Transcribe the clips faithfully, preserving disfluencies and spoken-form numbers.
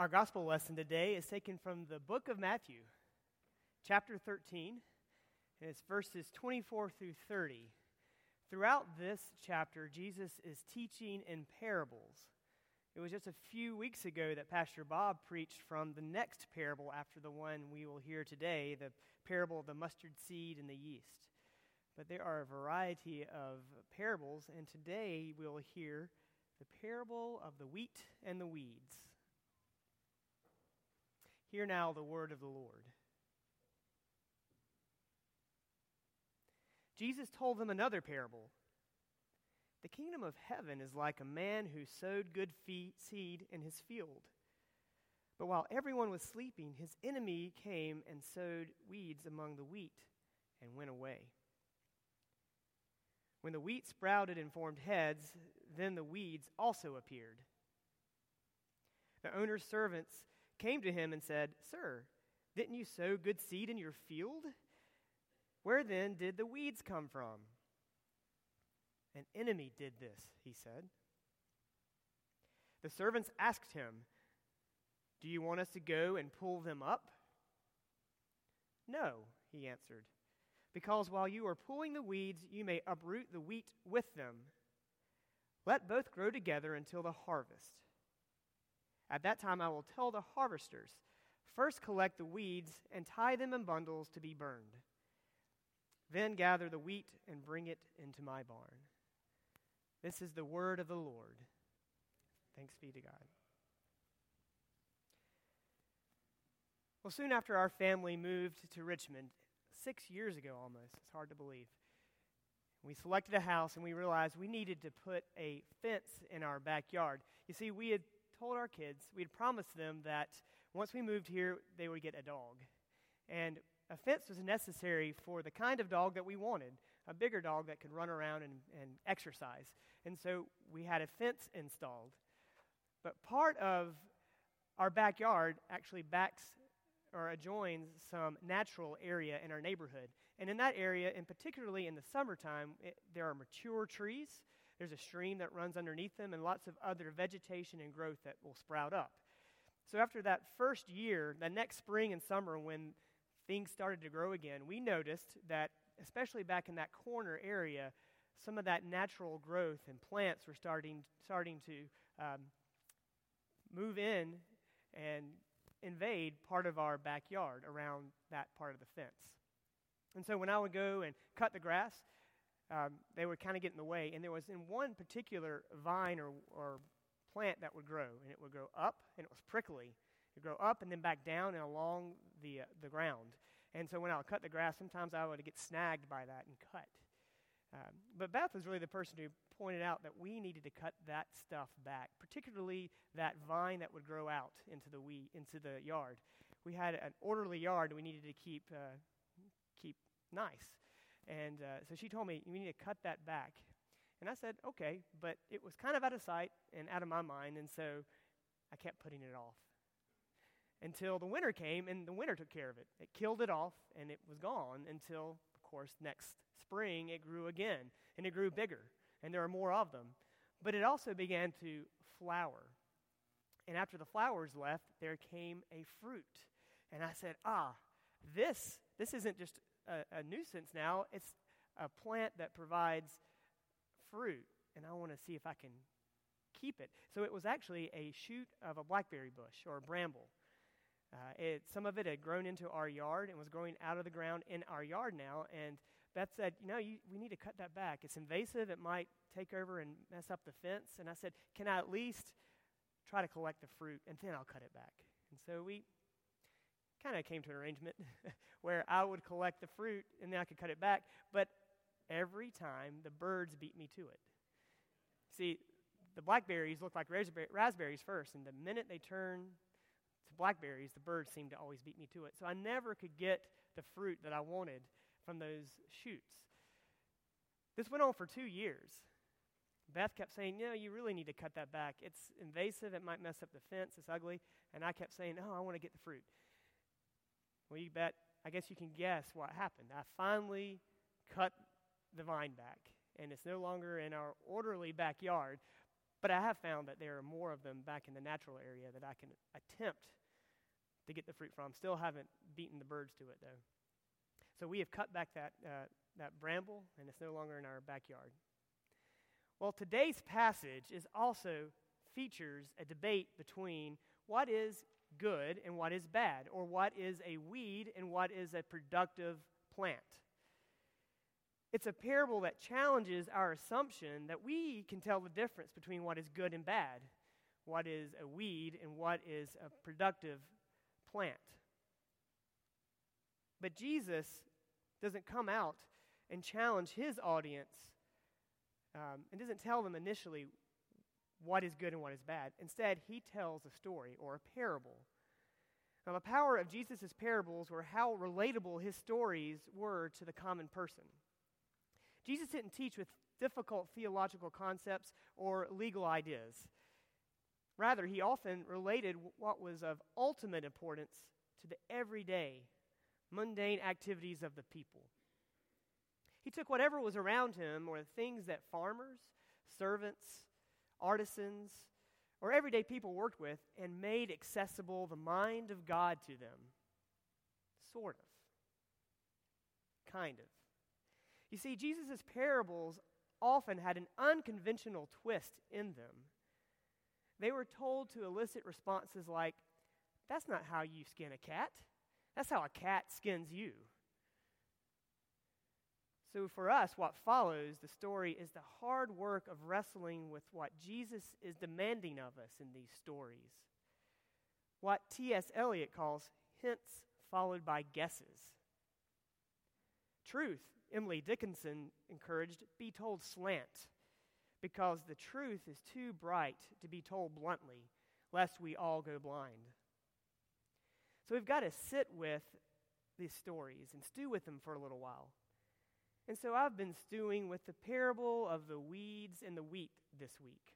Our gospel lesson today is taken from the book of Matthew, chapter thirteen, and it's verses twenty-four through thirty. Throughout this chapter, Jesus is teaching in parables. It was just a few weeks ago that Pastor Bob preached from the next parable after the one we will hear today, the parable of the mustard seed and the yeast. But there are a variety of parables, and today we'll hear the parable of the wheat and the weeds. Hear now the word of the Lord. Jesus told them another parable. The kingdom of heaven is like a man who sowed good fe- seed in his field. But while everyone was sleeping, his enemy came and sowed weeds among the wheat and went away. When the wheat sprouted and formed heads, then the weeds also appeared. The owner's servants came to him and said, "Sir, didn't you sow good seed in your field? Where then did the weeds come from?" "An enemy did this," he said. The servants asked him, "Do you want us to go and pull them up?" "No," he answered, "because while you are pulling the weeds, you may uproot the wheat with them. Let both grow together until the harvest. At that time I will tell the harvesters, first collect the weeds and tie them in bundles to be burned. Then gather the wheat and bring it into my barn." This is the word of the Lord. Thanks be to God. Well, soon after our family moved to Richmond, six years ago almost, it's hard to believe, we selected a house and we realized we needed to put a fence in our backyard. You see, we had told our kids, we had promised them that once we moved here, they would get a dog. And a fence was necessary for the kind of dog that we wanted, a bigger dog that could run around and, and exercise. And so we had a fence installed. But part of our backyard actually backs or adjoins some natural area in our neighborhood. And in that area, and particularly in the summertime, it, there are mature trees. There's a stream that runs underneath them and lots of other vegetation and growth that will sprout up. So after that first year, the next spring and summer when things started to grow again, we noticed that, especially back in that corner area, some of that natural growth and plants were starting, starting to um, move in and invade part of our backyard around that part of the fence. And so when I would go and cut the grass, Um, they would kind of get in the way, and there was in one particular vine or, or plant that would grow, and it would grow up, and it was prickly. It would grow up and then back down and along the uh, the ground. And so when I would cut the grass, sometimes I would get snagged by that and cut. Um, but Beth was really the person who pointed out that we needed to cut that stuff back, particularly that vine that would grow out into the we into the yard. We had an orderly yard, and we needed to keep uh, keep nice. And uh, so she told me, "We need to cut that back." And I said, "Okay," but it was kind of out of sight and out of my mind, and so I kept putting it off until the winter came, and the winter took care of it. It killed it off, and it was gone until, of course, next spring it grew again, and it grew bigger, and there are more of them. But it also began to flower, and after the flowers left, there came a fruit. And I said, "Ah, this this isn't just A, a nuisance now, it's a plant that provides fruit, and I want to see if I can keep it." So it was actually a shoot of a blackberry bush or a bramble. Uh, it, some of it had grown into our yard and was growing out of the ground in our yard now, and Beth said, you know, you, we need to cut that back. It's invasive. It might take over and mess up the fence. And I said, can I at least try to collect the fruit, and then I'll cut it back? And so we kind of came to an arrangement where I would collect the fruit and then I could cut it back, but every time the birds beat me to it. See, the blackberries look like raspberries first, and the minute they turn to blackberries, the birds seem to always beat me to it. So I never could get the fruit that I wanted from those shoots. This went on for two years. Beth kept saying, no, you really need to cut that back. It's invasive. It might mess up the fence. It's ugly. And I kept saying, oh, I want to get the fruit. Well, you bet, I guess you can guess what happened. I finally cut the vine back, and it's no longer in our orderly backyard, But I have found that there are more of them back in the natural area that I can attempt to get the fruit from. Still haven't beaten the birds to it, though. So we have cut back that uh, that bramble, and it's no longer in our backyard. Well, today's passage is also features a debate between what is good and what is bad, or what is a weed and what is a productive plant. It's a parable that challenges our assumption that we can tell the difference between what is good and bad, what is a weed and what is a productive plant. But Jesus doesn't come out and challenge his audience um, and doesn't tell them initially what is good and what is bad. Instead, he tells a story or a parable. Now, the power of Jesus' parables were how relatable his stories were to the common person. Jesus didn't teach with difficult theological concepts or legal ideas. Rather, he often related what was of ultimate importance to the everyday, mundane activities of the people. He took whatever was around him, or the things that farmers, servants, artisans, or everyday people worked with, and made accessible the mind of God to them. Sort of. Kind of. You see, Jesus' parables often had an unconventional twist in them. They were told to elicit responses like, "That's not how you skin a cat. That's how a cat skins you." So for us, what follows the story is the hard work of wrestling with what Jesus is demanding of us in these stories. What T S Eliot calls hints followed by guesses. Truth, Emily Dickinson encouraged, be told slant, because the truth is too bright to be told bluntly, lest we all go blind. So we've got to sit with these stories and stew with them for a little while. And so I've been stewing with the parable of the weeds and the wheat this week.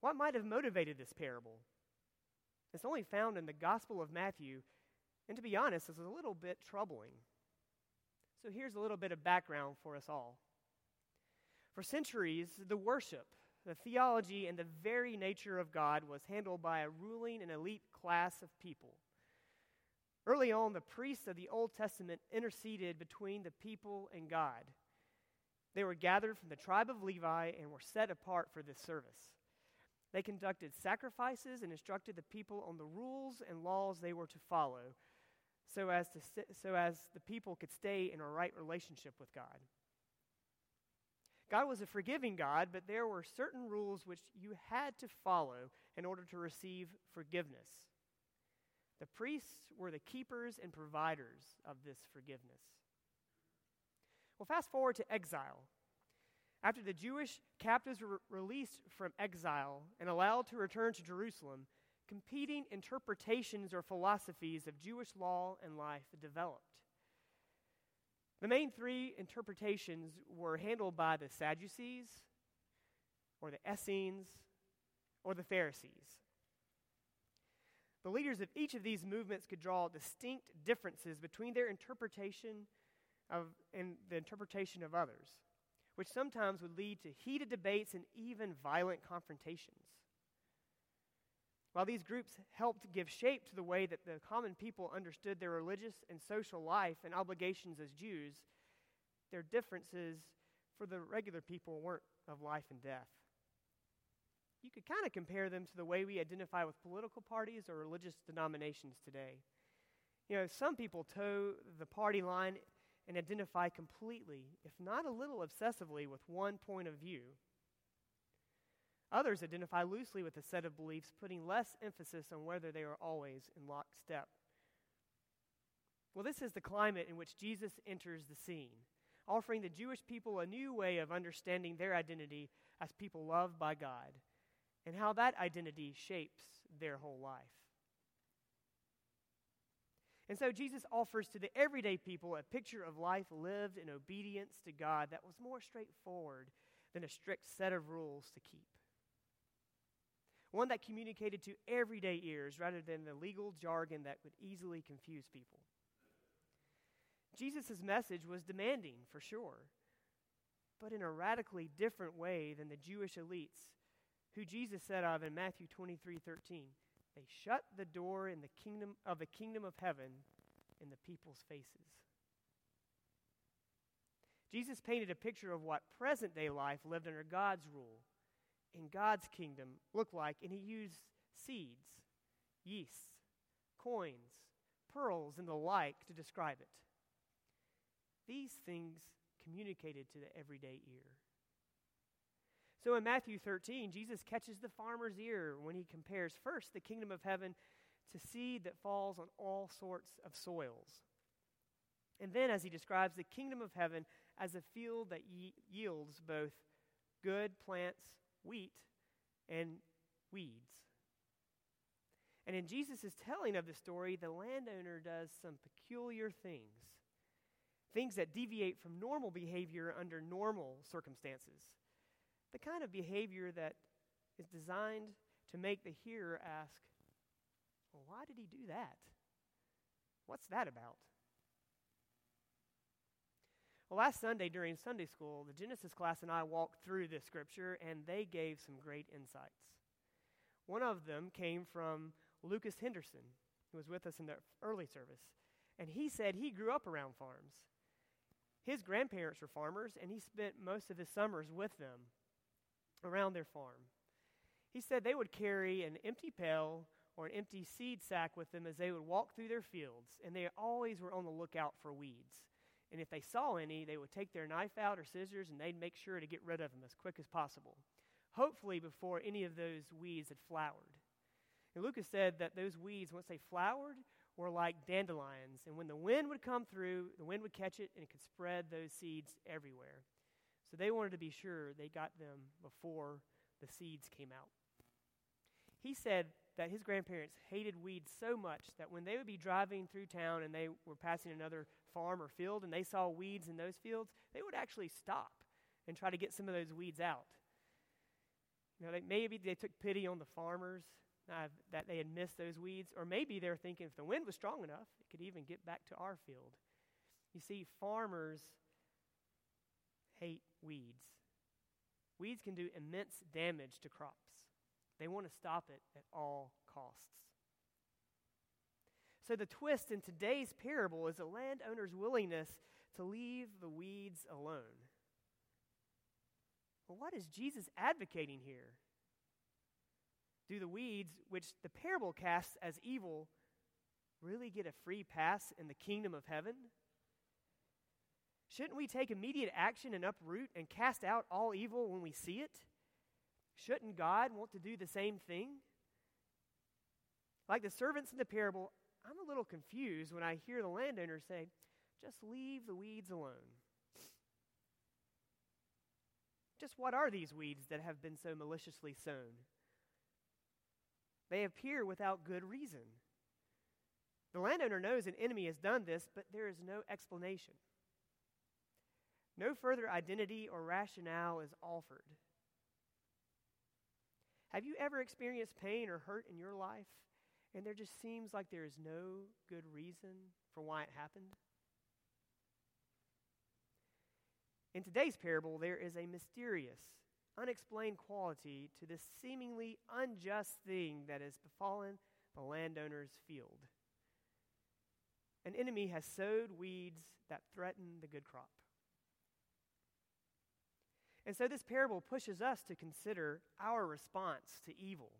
What might have motivated this parable? It's only found in the Gospel of Matthew, and to be honest, it's a little bit troubling. So here's a little bit of background for us all. For centuries, the worship, the theology, and the very nature of God was handled by a ruling and elite class of people. Early on, the priests of the Old Testament interceded between the people and God. They were gathered from the tribe of Levi and were set apart for this service. They conducted sacrifices and instructed the people on the rules and laws they were to follow, so as to st- so as the people could stay in a right relationship with God. God was a forgiving God, but there were certain rules which you had to follow in order to receive forgiveness. The priests were the keepers and providers of this forgiveness. Well, fast forward to exile. After the Jewish captives were released from exile and allowed to return to Jerusalem, competing interpretations or philosophies of Jewish law and life developed. The main three interpretations were handled by the Sadducees, or the Essenes, or the Pharisees. The leaders of each of these movements could draw distinct differences between their interpretation of and the interpretation of others, which sometimes would lead to heated debates and even violent confrontations. While these groups helped give shape to the way that the common people understood their religious and social life and obligations as Jews, their differences for the regular people weren't of life and death. You could kind of compare them to the way we identify with political parties or religious denominations today. You know, some people toe the party line and identify completely, if not a little obsessively, with one point of view. Others identify loosely with a set of beliefs, putting less emphasis on whether they are always in lockstep. Well, this is the climate in which Jesus enters the scene, offering the Jewish people a new way of understanding their identity as people loved by God, and how that identity shapes their whole life. And so Jesus offers to the everyday people a picture of life lived in obedience to God that was more straightforward than a strict set of rules to keep. One that communicated to everyday ears rather than the legal jargon that would easily confuse people. Jesus' message was demanding, for sure, but in a radically different way than the Jewish elites, who Jesus said of in Matthew twenty-three thirteen, they shut the door in the kingdom of the kingdom of heaven in the people's faces. Jesus painted a picture of what present-day life lived under God's rule, in God's kingdom, looked like, and he used seeds, yeasts, coins, pearls, and the like to describe it. These things communicated to the everyday ear. So in Matthew thirteen, Jesus catches the farmer's ear when he compares first the kingdom of heaven to seed that falls on all sorts of soils. And then as he describes the kingdom of heaven as a field that ye- yields both good plants, wheat, and weeds. And in Jesus' telling of the story, the landowner does some peculiar things. Things that deviate from normal behavior under normal circumstances. The kind of behavior that is designed to make the hearer ask, well, why did he do that? What's that about? Well, last Sunday during Sunday school, the Genesis class and I walked through this scripture, and they gave some great insights. One of them came from Lucas Henderson, who was with us in the early service, and he said he grew up around farms. His grandparents were farmers, and he spent most of his summers with them around their farm. He said they would carry an empty pail or an empty seed sack with them as they would walk through their fields, and they always were on the lookout for weeds. And if they saw any, they would take their knife out or scissors, and they'd make sure to get rid of them as quick as possible, hopefully before any of those weeds had flowered. And Lucas said that those weeds, once they flowered, were like dandelions, and when the wind would come through, the wind would catch it, and it could spread those seeds everywhere. So they wanted to be sure they got them before the seeds came out. He said that his grandparents hated weeds so much that when they would be driving through town and they were passing another farm or field and they saw weeds in those fields, they would actually stop and try to get some of those weeds out. You know, they, maybe they took pity on the farmers Uh, that they had missed those weeds, or maybe they're thinking if the wind was strong enough, it could even get back to our field. You see, farmers hate weeds. Weeds can do immense damage to crops. They want to stop it at all costs. So the twist in today's parable is a landowner's willingness to leave the weeds alone. Well, what is Jesus advocating here? Do the weeds, which the parable casts as evil, really get a free pass in the kingdom of heaven? Shouldn't we take immediate action and uproot and cast out all evil when we see it? Shouldn't God want to do the same thing? Like the servants in the parable, I'm a little confused when I hear the landowner say, just leave the weeds alone. Just what are these weeds that have been so maliciously sown? They appear without good reason. The landowner knows an enemy has done this, but there is no explanation. No further identity or rationale is offered. Have you ever experienced pain or hurt in your life, and there just seems like there is no good reason for why it happened? In today's parable, there is a mysterious unexplained quality to this seemingly unjust thing that has befallen the landowner's field. An enemy has sowed weeds that threaten the good crop. And so this parable pushes us to consider our response to evil.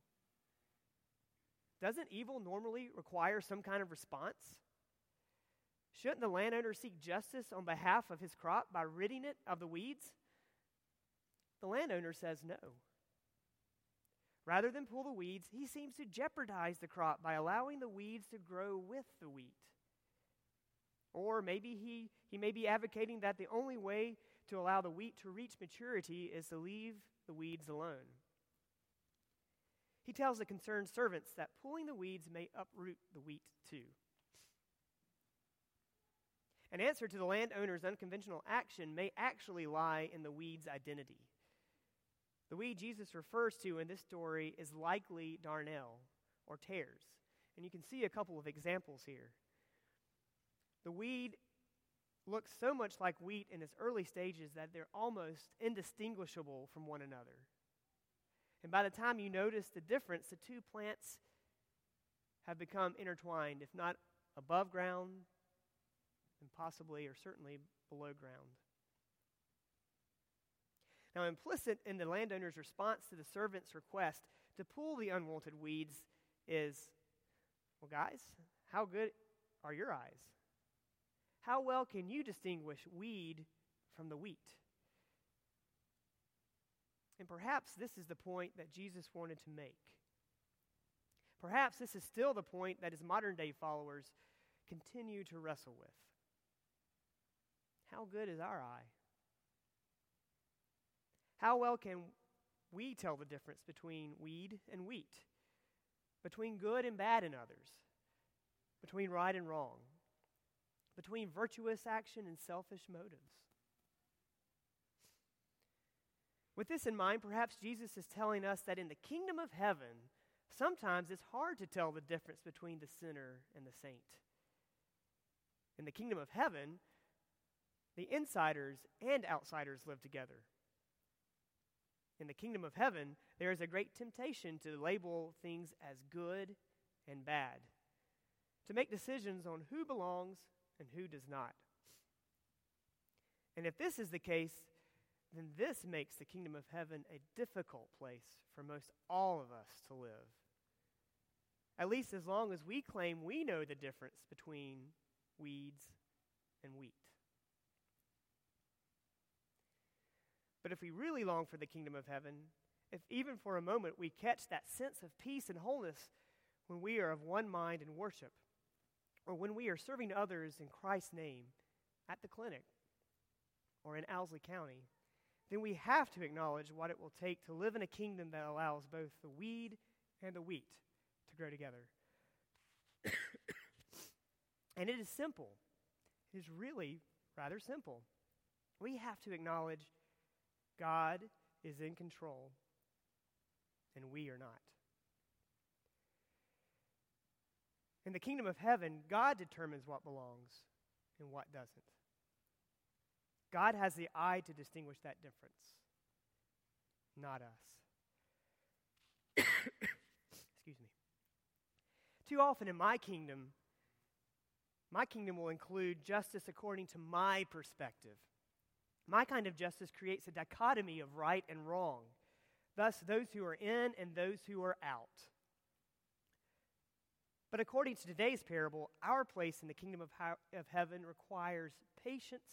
Doesn't evil normally require some kind of response? Shouldn't the landowner seek justice on behalf of his crop by ridding it of the weeds? The landowner says no. Rather than pull the weeds, he seems to jeopardize the crop by allowing the weeds to grow with the wheat. Or maybe he, he may be advocating that the only way to allow the wheat to reach maturity is to leave the weeds alone. He tells the concerned servants that pulling the weeds may uproot the wheat too. An answer to the landowner's unconventional action may actually lie in the weed's identity. The weed Jesus refers to in this story is likely darnel, or tares. And you can see a couple of examples here. The weed look so much like wheat in its early stages that they're almost indistinguishable from one another. And by the time you notice the difference, the two plants have become intertwined, if not above ground, and possibly or certainly below ground. Now, implicit in the landowner's response to the servant's request to pull the unwanted weeds is, well, guys, how good are your eyes? How well can you distinguish weed from the wheat? And perhaps this is the point that Jesus wanted to make. Perhaps this is still the point that his modern-day followers continue to wrestle with. How good is our eye? How well can we tell the difference between weed and wheat, between good and bad in others, between right and wrong, between virtuous action and selfish motives? With this in mind, perhaps Jesus is telling us that in the kingdom of heaven, sometimes it's hard to tell the difference between the sinner and the saint. In the kingdom of heaven, the insiders and outsiders live together. In the kingdom of heaven, there is a great temptation to label things as good and bad, to make decisions on who belongs and who does not. And if this is the case, then this makes the kingdom of heaven a difficult place for most all of us to live, at least as long as we claim we know the difference between weeds and wheat. But if we really long for the kingdom of heaven, if even for a moment we catch that sense of peace and wholeness when we are of one mind in worship, or when we are serving others in Christ's name at the clinic or in Owsley County, then we have to acknowledge what it will take to live in a kingdom that allows both the weed and the wheat to grow together. And it is simple. It is really rather simple. We have to acknowledge God is in control, and we are not. In the kingdom of heaven, God determines what belongs and what doesn't. God has the eye to distinguish that difference, not us. Excuse me. Too often in my kingdom, my kingdom will include justice according to my perspective. My kind of justice creates a dichotomy of right and wrong, thus those who are in and those who are out. But according to today's parable, our place in the kingdom of, he- of heaven requires patience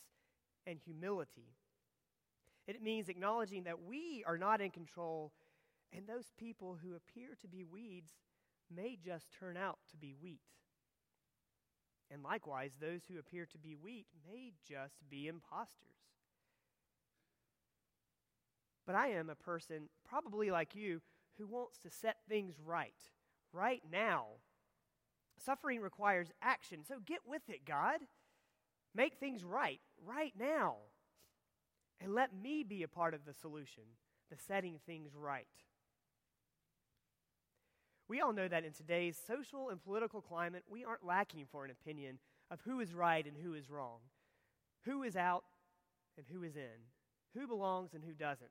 and humility. It means acknowledging that we are not in control, and those people who appear to be weeds may just turn out to be wheat. And likewise, those who appear to be wheat may just be imposters. But I am a person, probably like you, who wants to set things right, right now. Suffering requires action, so get with it, God. Make things right, right now. And let me be a part of the solution, the setting things right. We all know that in today's social and political climate, we aren't lacking for an opinion of who is right and who is wrong, who is out and who is in, who belongs and who doesn't.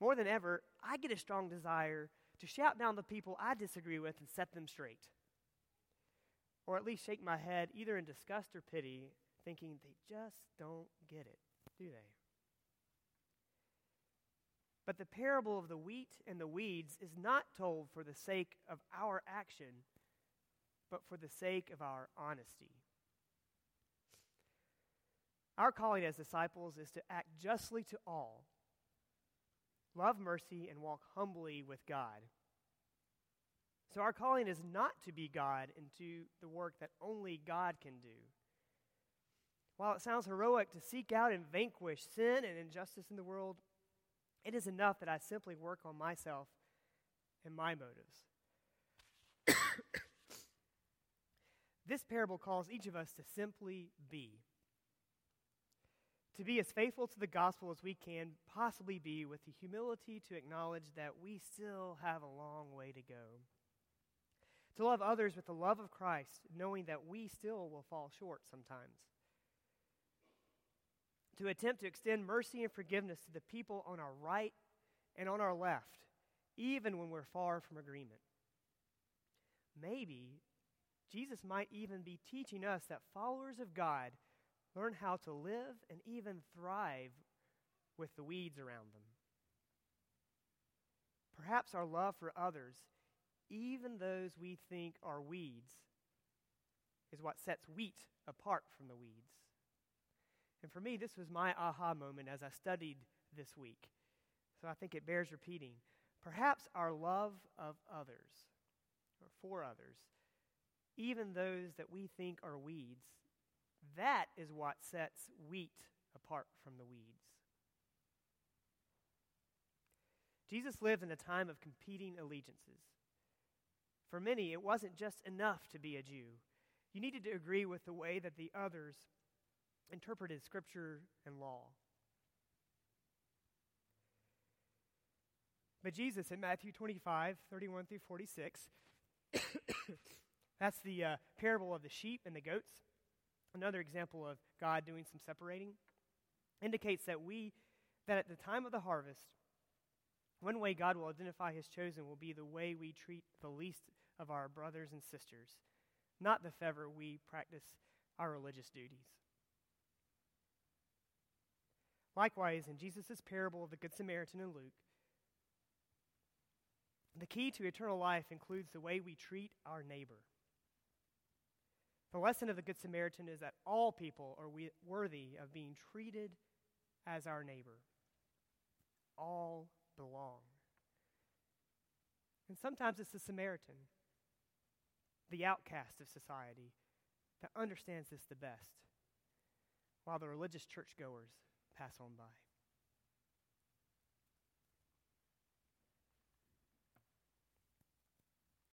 More than ever, I get a strong desire to shout down the people I disagree with and set them straight. Or at least shake my head either in disgust or pity, thinking they just don't get it, do they? But the parable of the wheat and the weeds is not told for the sake of our action, but for the sake of our honesty. Our calling as disciples is to act justly to all, love mercy, and walk humbly with God. So our calling is not to be God and do the work that only God can do. While it sounds heroic to seek out and vanquish sin and injustice in the world, it is enough that I simply work on myself and my motives. This parable calls each of us to simply be. To be as faithful to the gospel as we can possibly be, with the humility to acknowledge that we still have a long way to go. To love others with the love of Christ, knowing that we still will fall short sometimes. to attempt to extend mercy and forgiveness to the people on our right and on our left, even when we're far from agreement. Maybe Jesus might even be teaching us that followers of God learn how to live and even thrive with the weeds around them. Perhaps our love for others, even those we think are weeds, is what sets wheat apart from the weeds. And for me, this was my aha moment as I studied this week. So I think it bears repeating. Perhaps our love of others, or for others, even those that we think are weeds, that is what sets wheat apart from the weeds. Jesus lived in a time of competing allegiances. For many, it wasn't just enough to be a Jew. You needed to agree with the way that the others interpreted Scripture and law. But Jesus in Matthew twenty-five, thirty-one through forty-six, that's the uh, parable of the sheep and the goats, another example of God doing some separating, indicates that we, that at the time of the harvest, one way God will identify his chosen will be the way we treat the least of our brothers and sisters, not the favor we practice our religious duties. Likewise, in Jesus' parable of the Good Samaritan in Luke, the key to eternal life includes the way we treat our neighbor. The lesson of the Good Samaritan is that all people are we- worthy of being treated as our neighbor. All belong. And sometimes it's the Samaritan, the outcast of society, that understands this the best, while the religious churchgoers pass on by.